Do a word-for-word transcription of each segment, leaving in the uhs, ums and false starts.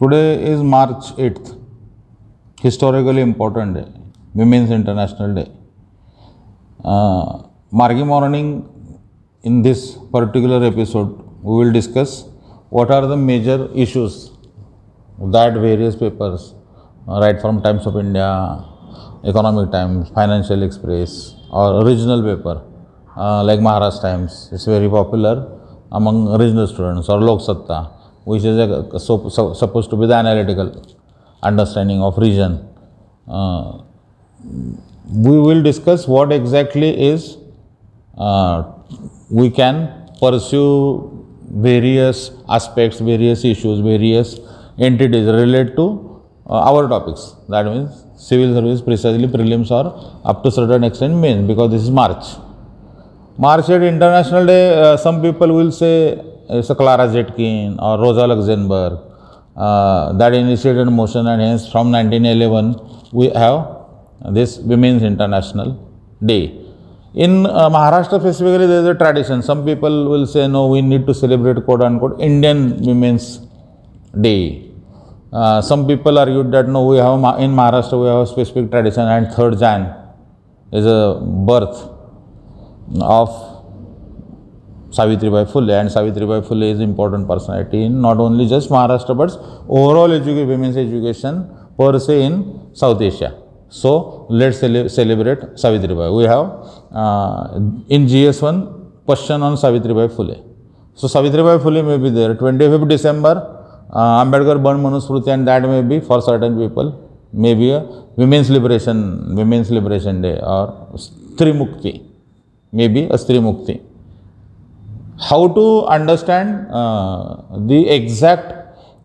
Today is March eighth, historically important day, Women's International Day. Uh, Margee morning, in this particular episode, we will discuss what are the major issues that various papers, uh, right from Times of India, Economic Times, Financial Express, or regional paper uh, like Maharashtra Times. It's very popular among regional students, or Lok Satta, which is a, so, so, supposed to be the analytical understanding of region. Uh, we will discuss what exactly is uh, we can pursue various aspects, various issues, various entities related to uh, our topics. That means civil service, precisely prelims or up to certain extent mains, because this is March. March eighth, International Day, uh, some people will say it's a Clara Zetkin or Rosa Luxemburg uh, that initiated motion, and hence from nineteen eleven we have this Women's International Day. In uh, Maharashtra specifically, there is a tradition. Some people will say, no, we need to celebrate quote unquote Indian Women's Day. Uh, some people argued that no, we have in Maharashtra we have a specific tradition, and third January is a birth of Savitribai Fule, and Savitribai Fule is important personality in not only just Maharashtra but overall education, women's education per se in South Asia. So let's cele celebrate Savitribai. We have uh, in G S one question on Savitribai Fule. So Savitribai Fule may be there. twenty-fifth December. Uh, Ambedkar Ban Manusmriti, and that may be for certain people, may be a women's liberation, women's liberation day, or Stri Mukti, may be a Stri Mukti. How to understand uh, the exact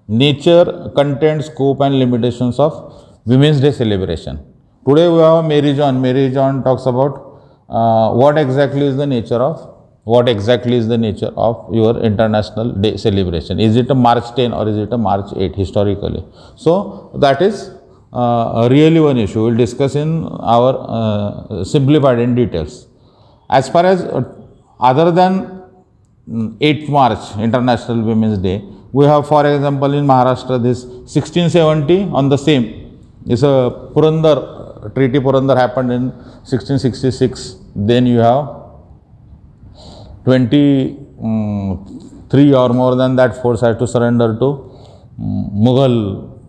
nature, content, scope and limitations of Women's Day celebration? Today we have Mary John. Mary John talks about uh, what exactly is the nature of What exactly is the nature of your International Day celebration? Is it a March tenth or is it a March eighth historically? So that is uh, really one issue. We'll discuss in our uh, simplified in details. As far as uh, other than eighth March, International Women's Day, we have, for example, in Maharashtra this sixteen seventy on the same. It's a Purandar, Treaty Purandar happened in sixteen sixty-six. Then you have twenty-three or more than that force had to surrender to Mughal,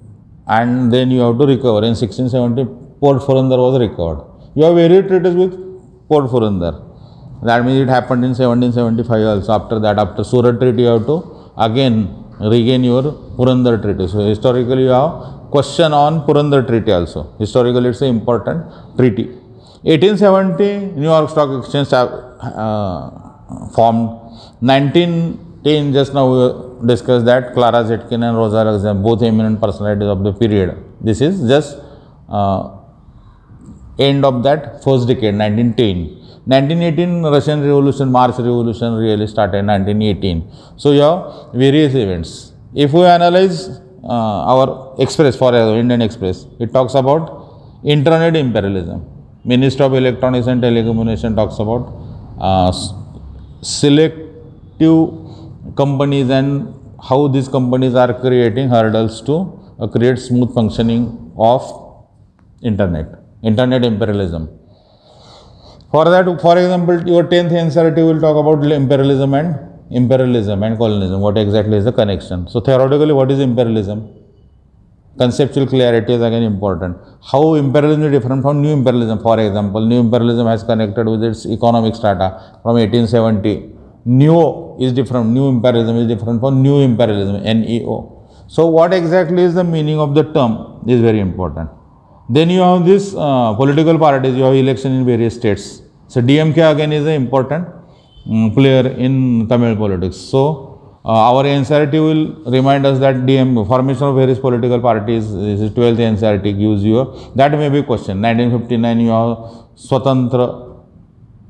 and then you have to recover. In sixteen seventy, Port Purandar was recovered. You have various treaties with Port Purandar. That means it happened in seventeen seventy-five also. After that, after Surat Treaty, you have to again regain your Purandar Treaty. So historically, you have question on Purandar Treaty also. Historically, it's an important treaty. eighteen seventy, New York Stock Exchange uh, formed. nineteen ten, just now we discussed that Clara Zetkin and Rosa Luxemburg, both eminent personalities of the period. This is just uh, end of that first decade, nineteen ten. nineteen eighteen, Russian Revolution, March Revolution really started in nineteen eighteen. So you have various events. If we analyze uh, our Express, for example, Indian Express, it talks about internet imperialism. Minister of Electronics and Telecommunication talks about uh, selective companies and how these companies are creating hurdles to uh, create smooth functioning of internet, internet imperialism. For that, for example, your tenth N C R T will talk about imperialism and imperialism and colonialism. What exactly is the connection? So theoretically, what is imperialism? Conceptual clarity is again important. How imperialism is different from new imperialism? For example, new imperialism has connected with its economic strata from eighteen seventy. Neo is different. New imperialism is different from new imperialism, N E O. So what exactly is the meaning of the term? This is very important. Then you have this uh, political parties. You have election in various states. So D M K again is an important um, player in Tamil politics. So Uh, our N C R T will remind us that D M K, formation of various political parties, this is twelfth N C R T gives you a, that may be a question. nineteen fifty-nine, you have Swatantra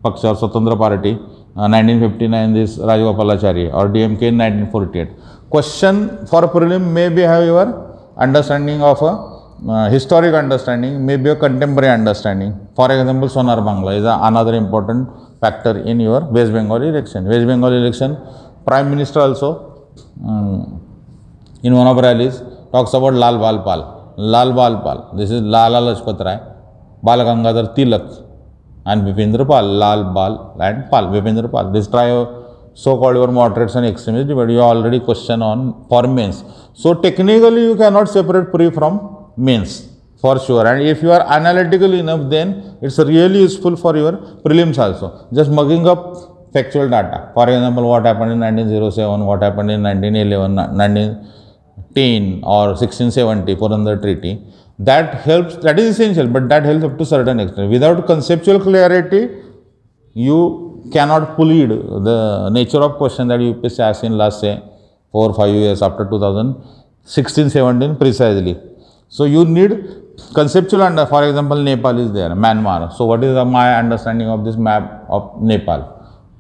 Paksha or Swatantra Party, uh, nineteen fifty-nine this Rajagopalachari, or D M K in nineteen forty-eight. Question for prelim may be have your understanding of a uh, historic understanding, may be a contemporary understanding. For example, Sonar Bangla is a, another important factor in your West Bengal election. West Bengal election, Prime Minister also um, in one of rallies talks about Lal Bal Pal. Lal Bal Pal. This is Lala Lajpat Rai, Bal Gangadhar Tilak, and Vipin Pal. Lal Bal and Pal. Vipin Pal. This trio. So-called your moderates and extremists, but you already question on for mains. So technically you cannot separate pre from mains for sure. And if you are analytical enough, then it's really useful for your prelims also. Just mugging up factual data. For example, what happened in nineteen oh seven, what happened in nineteen eleven, nineteen ten, or sixteen seventy, Purandar Treaty. That helps. That is essential, but that helps up to certain extent. Without conceptual clarity, you cannot plead the nature of question that U P S C asked in last say four or five years after two thousand sixteen seventeen precisely. So you need conceptual under, for example, Nepal is there, Myanmar. So what is the, my understanding of this map of Nepal,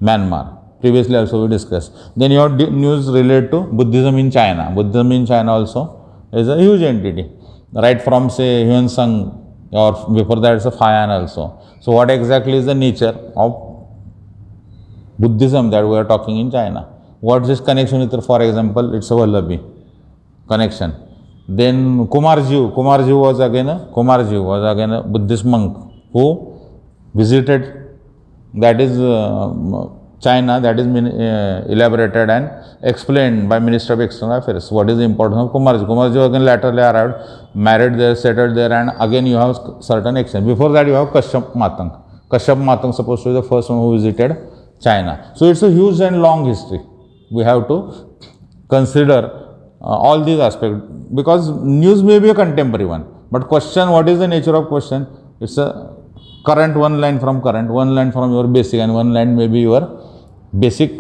Myanmar? Previously also we discussed. Then your news related to Buddhism in China. Buddhism in China also is a huge entity. Right from say Huen Tsang or before that it's a Fayan also. So what exactly is the nature of Buddhism that we are talking in China? What is this connection with, for example, it's a Vallabhi connection. Then Kumarajiva, Kumarajiva was again a, Kumarajiva was again a Buddhist monk who visited, that is uh, China, that is uh, elaborated and explained by Minister of External Affairs. What is the importance of Kumarajiva? Kumarajiva again laterally arrived, married there, settled there, and again you have certain action. Before that you have Kashyap Matang. Kashyap Matang supposed to be the first one who visited China. So it's a huge and long history. We have to consider uh, all these aspects, because news may be a contemporary one, but question, what is the nature of question? It's a current one line from current, one line from your basic, and one line may be your basic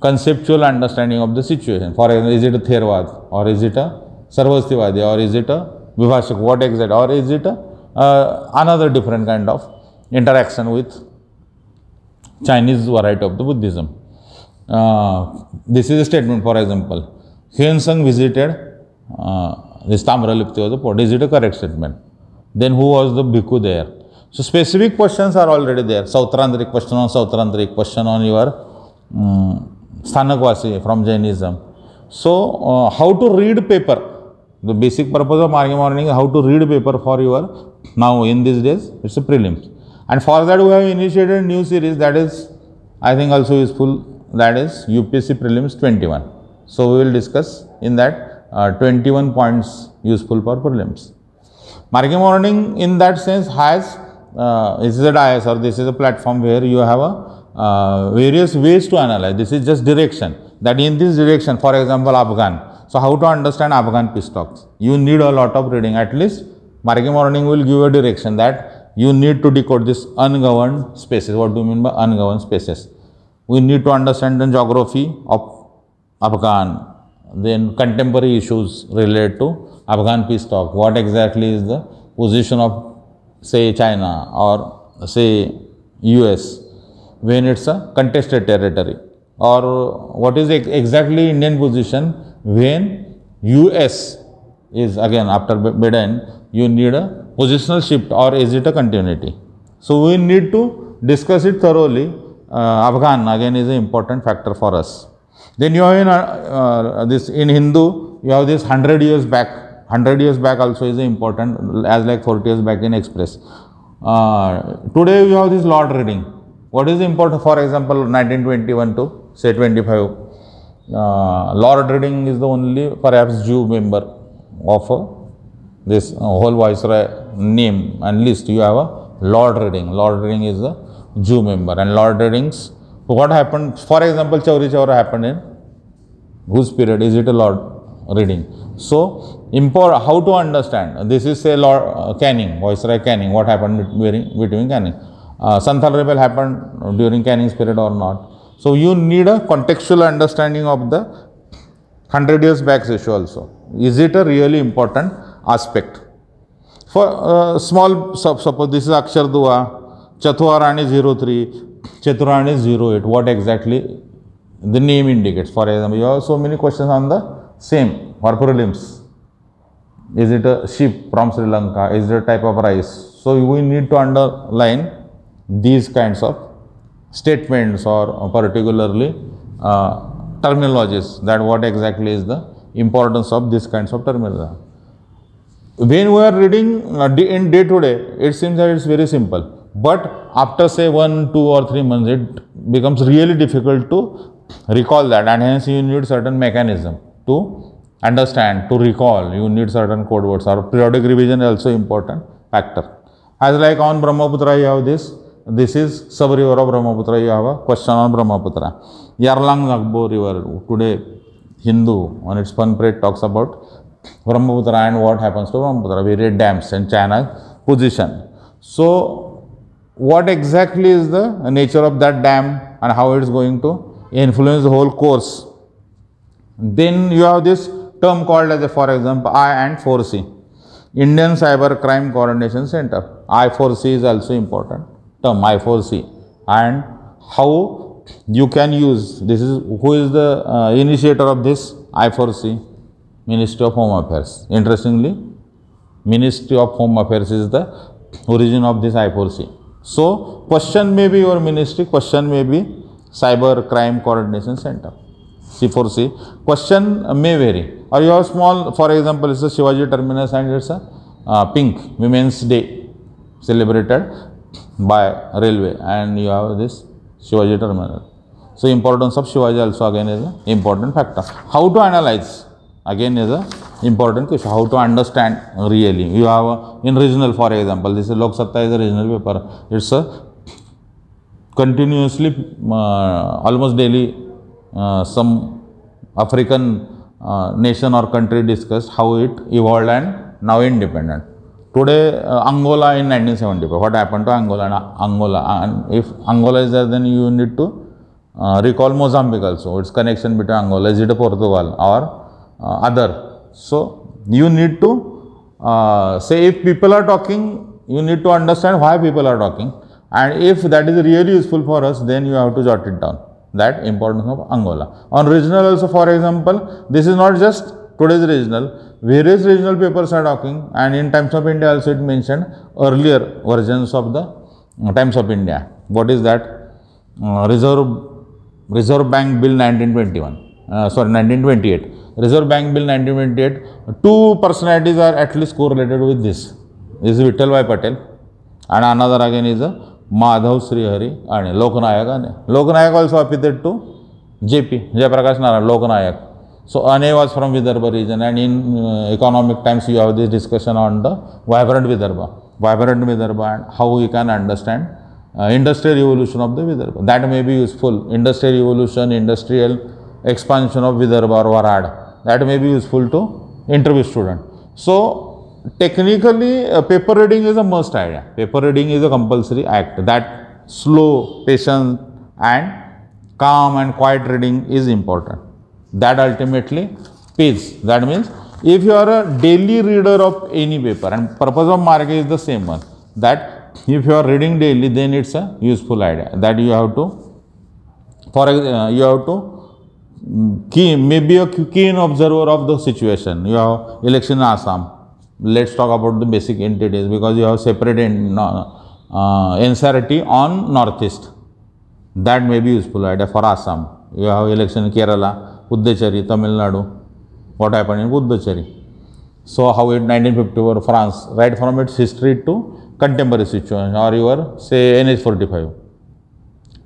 conceptual understanding of the situation. For example, is it a Theravada, or is it a Sarvastivadi, or is it a Vivashak, what exactly, or is it a, uh, another different kind of interaction with Chinese variety of the Buddhism. Uh, this is a statement, for example. Huen Tsang visited uh, this Tamralipti was a port. Is it a correct statement? Then who was the bhikkhu there? So specific questions are already there. Sautrandrik, question on Sautrandrik, question on your um, Sthanakvasi from Jainism. So uh, how to read paper? The basic purpose of Margee morning is how to read paper for your, now in these days it's a prelims. And for that we have initiated a new series that is, I think, also useful, that is U P S C Prelims twenty-one. So we will discuss in that uh, twenty-one points useful for prelims. Margee morning in that sense has, uh, this is a dais, or this is a platform where you have a, uh, various ways to analyze. This is just direction, that in this direction, for example, Afghan. So how to understand Afghan peace talks? You need a lot of reading. At least Margee morning will give a direction that you need to decode this ungoverned spaces. What do you mean by ungoverned spaces? We need to understand the geography of Afghan, then contemporary issues related to Afghan peace talk. What exactly is the position of, say, China or, say, U S when it's a contested territory? Or what is exactly Indian position when U S is, again, after Biden, you need a positional shift, or is it a continuity? So we need to discuss it thoroughly. Uh, Afghan again is an important factor for us. Then you have in, uh, uh, this in Hindu, you have this one hundred years back. one hundred years back also is important, as like forty years back in Express. Uh, today you have this Lord reading. What is important, for example, nineteen twenty-one to say twenty-five. Uh, Lord reading is the only perhaps Jew member of a, this whole viceroy name and list. You have a Lord reading. Lord reading is a Jew member, and Lord readings, what happened, for example, Chauri Chaura happened in whose period? Is it a Lord reading? So import, how to understand this is, say, Lord uh, Canning, viceroy Canning. What happened between, between Canning, uh, Santhal rebel happened during Canning's period or not? So you need a contextual understanding of the one hundred years back issue also. Is it a really important aspect? For uh, small, suppose this is Akshar Dua, Chaturani zero three, Chaturani zero eight, what exactly the name indicates? For example, you have so many questions on the same for prelims. Is it a ship from Sri Lanka? Is it a type of rice? So we need to underline these kinds of statements, or particularly uh, terminologies, that what exactly is the importance of these kinds of terminology. When we are reading in day to day, it seems that it's very simple. But after say one, two or three months, it becomes really difficult to recall that, and hence you need certain mechanism to understand, to recall. You need certain code words. Or periodic revision is also important factor. As like on Brahmaputra you have this, this is sub river of Brahmaputra, you have a question on Brahmaputra. Yarlang Nagbo river, today Hindu on its fun plate talks about Brahmaputra and what happens to Brahmaputra, various dams and channel position. So what exactly is the nature of that dam and how it is going to influence the whole course. Then you have this term called as a, for example, I and four C, Indian Cyber Crime Coordination Center. I four C is also important term, I four C, and how you can use this is who is the uh, initiator of this I four C, Ministry of Home Affairs. Interestingly, Ministry of Home Affairs is the origin of this I four C. So, question may be your ministry, question may be Cyber Crime Coordination Center, C four C. Question may vary. Or your small, for example, it's a Shivaji Terminus and it's a uh, Pink Women's Day celebrated by railway, and you have this Shivaji Terminus. So, importance of Shivaji also again is an important factor. How to analyze again is an important question, how to understand really. You have a, in regional, for example, this is Lok Satta is a regional paper. It's a continuously, uh, almost daily, uh, some African uh, nation or country discussed how it evolved and now independent. Today, uh, Angola in nineteen seventy-five, what happened to Angola and uh, Angola? And if Angola is there, then you need to uh, recall Mozambique also, its connection between Angola, is it Portugal or uh, other. So, you need to uh, say if people are talking, you need to understand why people are talking, and if that is really useful for us, then you have to jot it down, that importance of Angola. On regional also, for example, this is not just today's regional, various regional papers are talking, and in Times of India also it mentioned earlier versions of the Times of India. What is that? Uh, Reserve, Reserve Bank Bill nineteen twenty-one, uh, sorry nineteen twenty-eight. Reserve Bank Bill nineteen twenty-eight, two personalities are at least correlated with this. This is Vittalbhai Patel, and another again is Madhav Srihari and Lokunayak. Ane. Lokunayak also affiliated to J P, Jayaprakash Narayan, Lokunayak. So, Ane was from Vidarbha region, and in uh, economic times you have this discussion on the vibrant Vidarbha, vibrant Vidarbha and how we can understand uh, industrial revolution of the Vidarbha. That may be useful, industrial revolution, industrial expansion of Vidarbha or Varad. That may be useful to interview student. So, technically, uh, paper reading is a must idea. Paper reading is a compulsory act. That slow, patient and calm and quiet reading is important. That ultimately pays. That means, if you are a daily reader of any paper, and purpose of Margee is the same one, that if you are reading daily, then it's a useful idea. That you have to, for uh, you have to Keen, maybe a keen observer of the situation. You have election in Assam. Let's talk about the basic entities, because you have separate anxiety uh, on northeast. That may be useful idea for Assam. You have election in Kerala, Uddachari, Tamil Nadu. What happened in Uddachari? So how in nineteen fifty-four France, right from its history to contemporary situation, or your say N H forty-five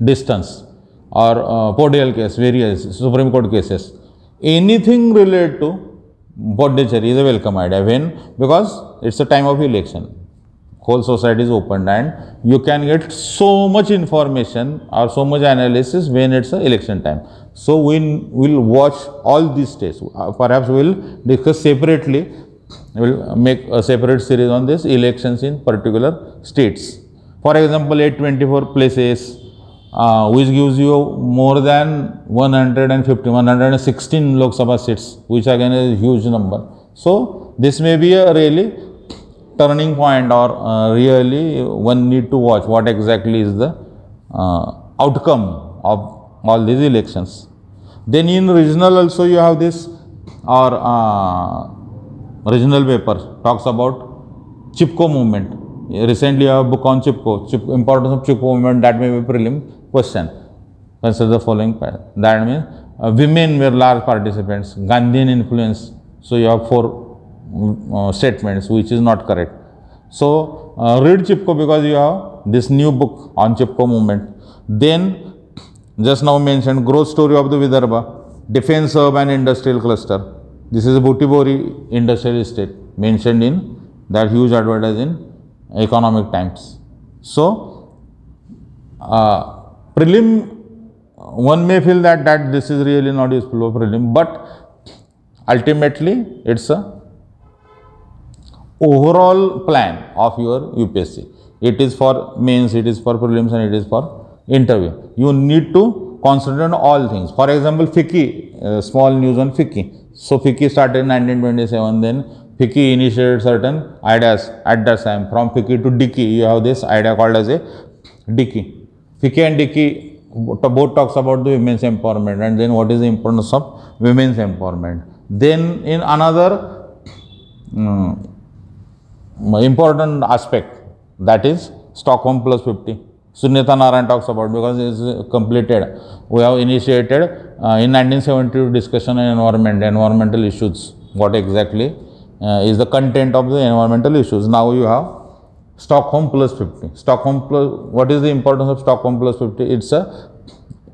distance, or uh, Podial case, various Supreme Court cases, anything related to Pondicherry is a welcome idea, when, because it's a time of election, whole society is opened and you can get so much information or so much analysis when it's an election time. So, we will watch all these days, uh, perhaps we will discuss separately, we will make a separate series on this, elections in particular states. For example, eight twenty-four places, Uh, which gives you more than one hundred fifty, one hundred sixteen Lok Sabha seats, which again is a huge number. So, this may be a really turning point, or uh, really one need to watch what exactly is the uh, outcome of all these elections. Then in regional also you have this, or uh, regional paper talks about Chipko movement. Recently, I have a book on chipko, Chip, importance of chipko movement. That may be prelim question. Consider the following part. That means uh, women were large participants, Gandhian influence. So, you have four uh, statements which is not correct. So uh, read Chipko because you have this new book on Chipko movement. Then just now mentioned growth story of the Vidarbha, defense hub and industrial cluster. This is Butibori industrial estate mentioned in that huge advertise in Economic Times. So uh, prelim, one may feel that that this is really not useful for prelim, but ultimately it's a overall plan of your U P S C. It is for mains, it is for prelims, and it is for interview. You need to concentrate on all things. For example, FICCI, uh, small news on FICCI. So FICCI started in nineteen twenty-seven, then FICCI initiated certain ideas at that time. From FICCI to Dicky, you have this idea called as a Dicky. FICCI and Dicky both talks about the women's empowerment, and then what is the importance of women's empowerment. Then in another um, important aspect, that is Stockholm plus fifty. Sunyata Narayan talks about, because it is completed. We have initiated uh, in nineteen seventy-two discussion on environment, environmental issues. What exactly uh, is the content of the environmental issues? Now you have Stockholm plus fifty. Stockholm plus, what is the importance of Stockholm plus fifty? It's a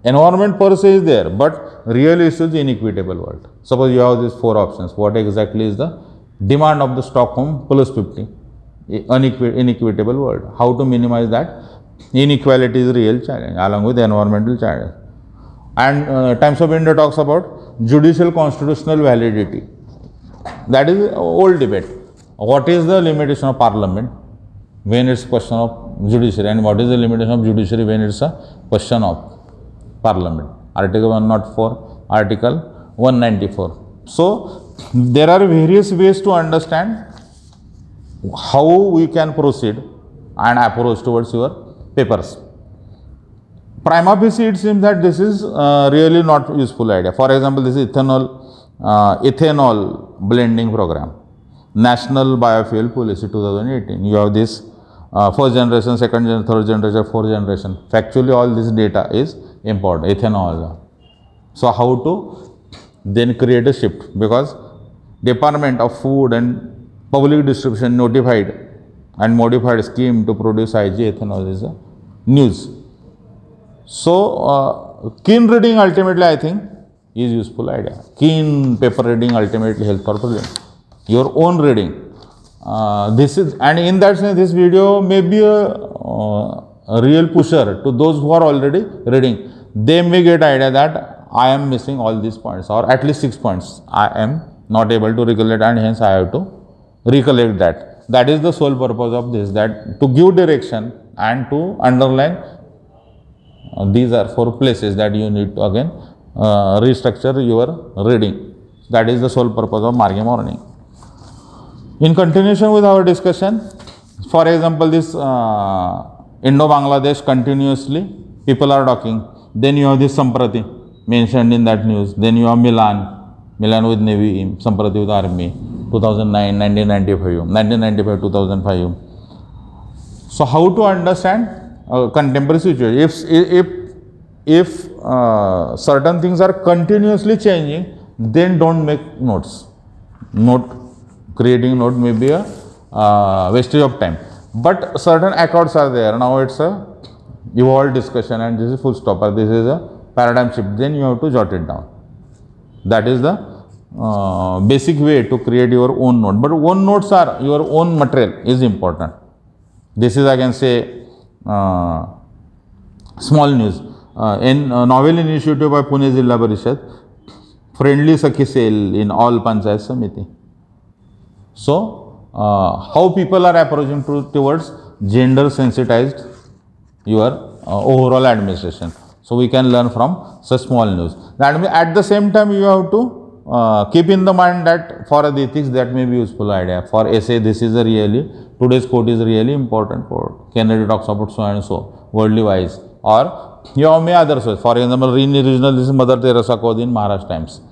environment per se is there, but real issues in equitable world. Suppose you have these four options. What exactly is the demand of the Stockholm plus fifty? Inequitable world. How to minimize that? Inequality is a real challenge along with environmental challenge. And uh, Times of India talks about judicial constitutional validity. That is old debate. What is the limitation of parliament when it's question of judiciary, and what is the limitation of judiciary when it's a question of parliament? Article one oh four, article one ninety-four. So there are various ways to understand how we can proceed and approach towards your papers. Prima facie, it seems that this is uh, really not useful idea. For example, this is ethanol, uh, ethanol blending program, National Biofuel Policy twenty eighteen. You have this uh, first generation, second generation, third generation, fourth generation. Factually, all this data is important. Ethanol. So how to then create a shift, because Department of Food and Public Distribution notified and modified scheme to produce I G ethanol is a news. So uh, keen reading ultimately, I think, is useful idea. Keen paper reading ultimately helps for problem. Your own reading. Uh, this is, and in that sense, this video may be a, uh, a real pusher to those who are already reading. They may get idea that I am missing all these points, or at least six points I am not able to recollect, and hence I have to recollect that. That is the sole purpose of this, that to give direction and to underline uh, these are four places that you need to again uh, restructure your reading. That is the sole purpose of Margee morning. In continuation with our discussion, for example, this uh, Indo-Bangladesh, continuously people are talking. Then you have this Samprati mentioned in that news. Then you have Milan, Milan with Navy, Samprati with Army, two thousand nine, nineteen ninety-five, nineteen ninety-five, two thousand five. So how to understand uh, contemporary situation? If, if, if uh, certain things are continuously changing, then don't make notes. Note. Creating note may be a uh, wastage of time, but certain accords are there. Now it's a evolved discussion, and this is full stop, or this is a paradigm shift. Then you have to jot it down. That is the uh, basic way to create your own note. But own notes are your own material is important. This is, I can say, uh, small news. Uh, in uh, novel initiative by Pune Zilla Parishad, friendly Sakhi sale in all Panchayat Samiti. So, uh, how people are approaching to, towards gender sensitized your uh, overall administration. So, we can learn from such small news. That means at the same time, you have to uh, keep in the mind that for the ethics, that may be useful idea. For essay, this is a really, today's quote is really important quote. Kennedy talks about so and so, worldly wise, or you may other source. For example, regional, this is Mother Teresa quote in Maharashtra Times.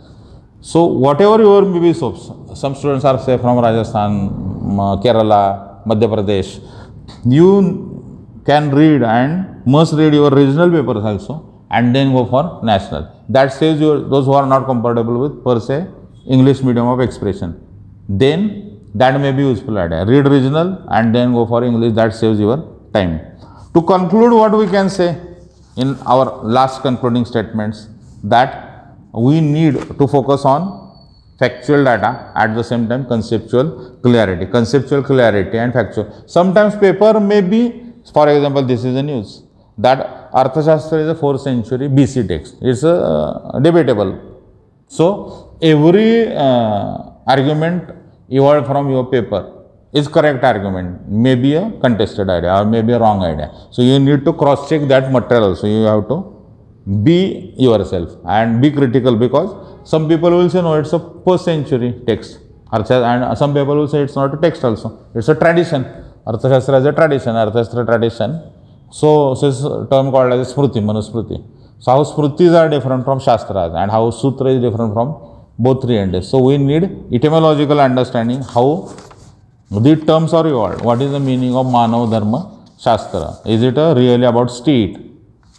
So, whatever your may be soaps, some students are say from Rajasthan, Kerala, Madhya Pradesh, you can read and must read your regional papers also, and then go for national. That saves your, those who are not comfortable with per se English medium of expression. Then That may be useful idea. Read regional and then go for English. That saves your time. To conclude, what we can say in our last concluding statements, that we need to focus on factual data, at the same time conceptual clarity. Conceptual clarity and factual. Sometimes paper may be, for example, this is the news, that Arthashastra is a fourth century B C text. It's a uh, debatable. So, every uh, argument evolved from your paper is correct argument, may be a contested idea or may be a wrong idea. So, you need to cross check that material. So, you have to be yourself and be critical, because some people will say, no, it's a first century text, and some people will say it's not a text also, it's a tradition. Arthashastra is a tradition, Arthashastra tradition. So, so it's a term called as Smriti, Manusmriti. So, how Smritis are different from Shastras and how Sutra is different from both three ends. So, we need etymological understanding, how the terms are evolved. What is the meaning of Manav Dharma Shastra? Is it a really about state,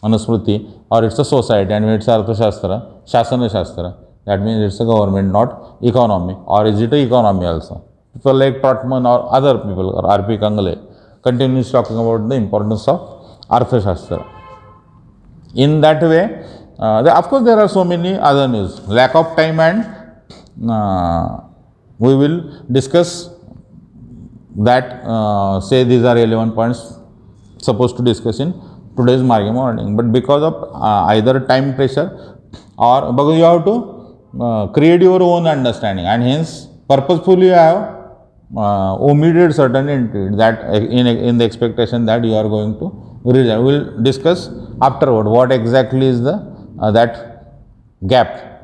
Manusmriti, or it's a society, and it's Arthashastra, Shasana Shastra? That means it's a government, not economy. Or is it an economy also? People like Trotman or other people, or R P Kangle, continues talking about the importance of Arthashastra. In that way, uh, the, of course, there are so many other news. Lack of time, and uh, we will discuss that, uh, say these are relevant points supposed to discuss in today's Margee morning. But because of uh, either time pressure, or because you have to uh, create your own understanding, and hence purposefully I have uh, omitted certain entries, that in, in the expectation that you are going to read. We will discuss afterward what exactly is the uh, that gap,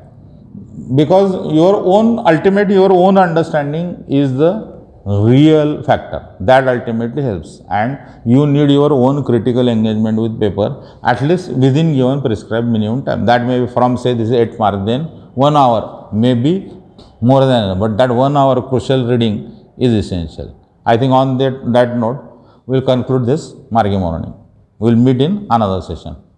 because your own ultimate your own understanding is the real factor that ultimately helps, and you need your own critical engagement with paper at least within given prescribed minimum time. That may be from, say, this is eight marks, then one hour, maybe more than another, but that one hour crucial reading is essential. I think on that, that note, we will conclude this Margee morning. We will meet in another session.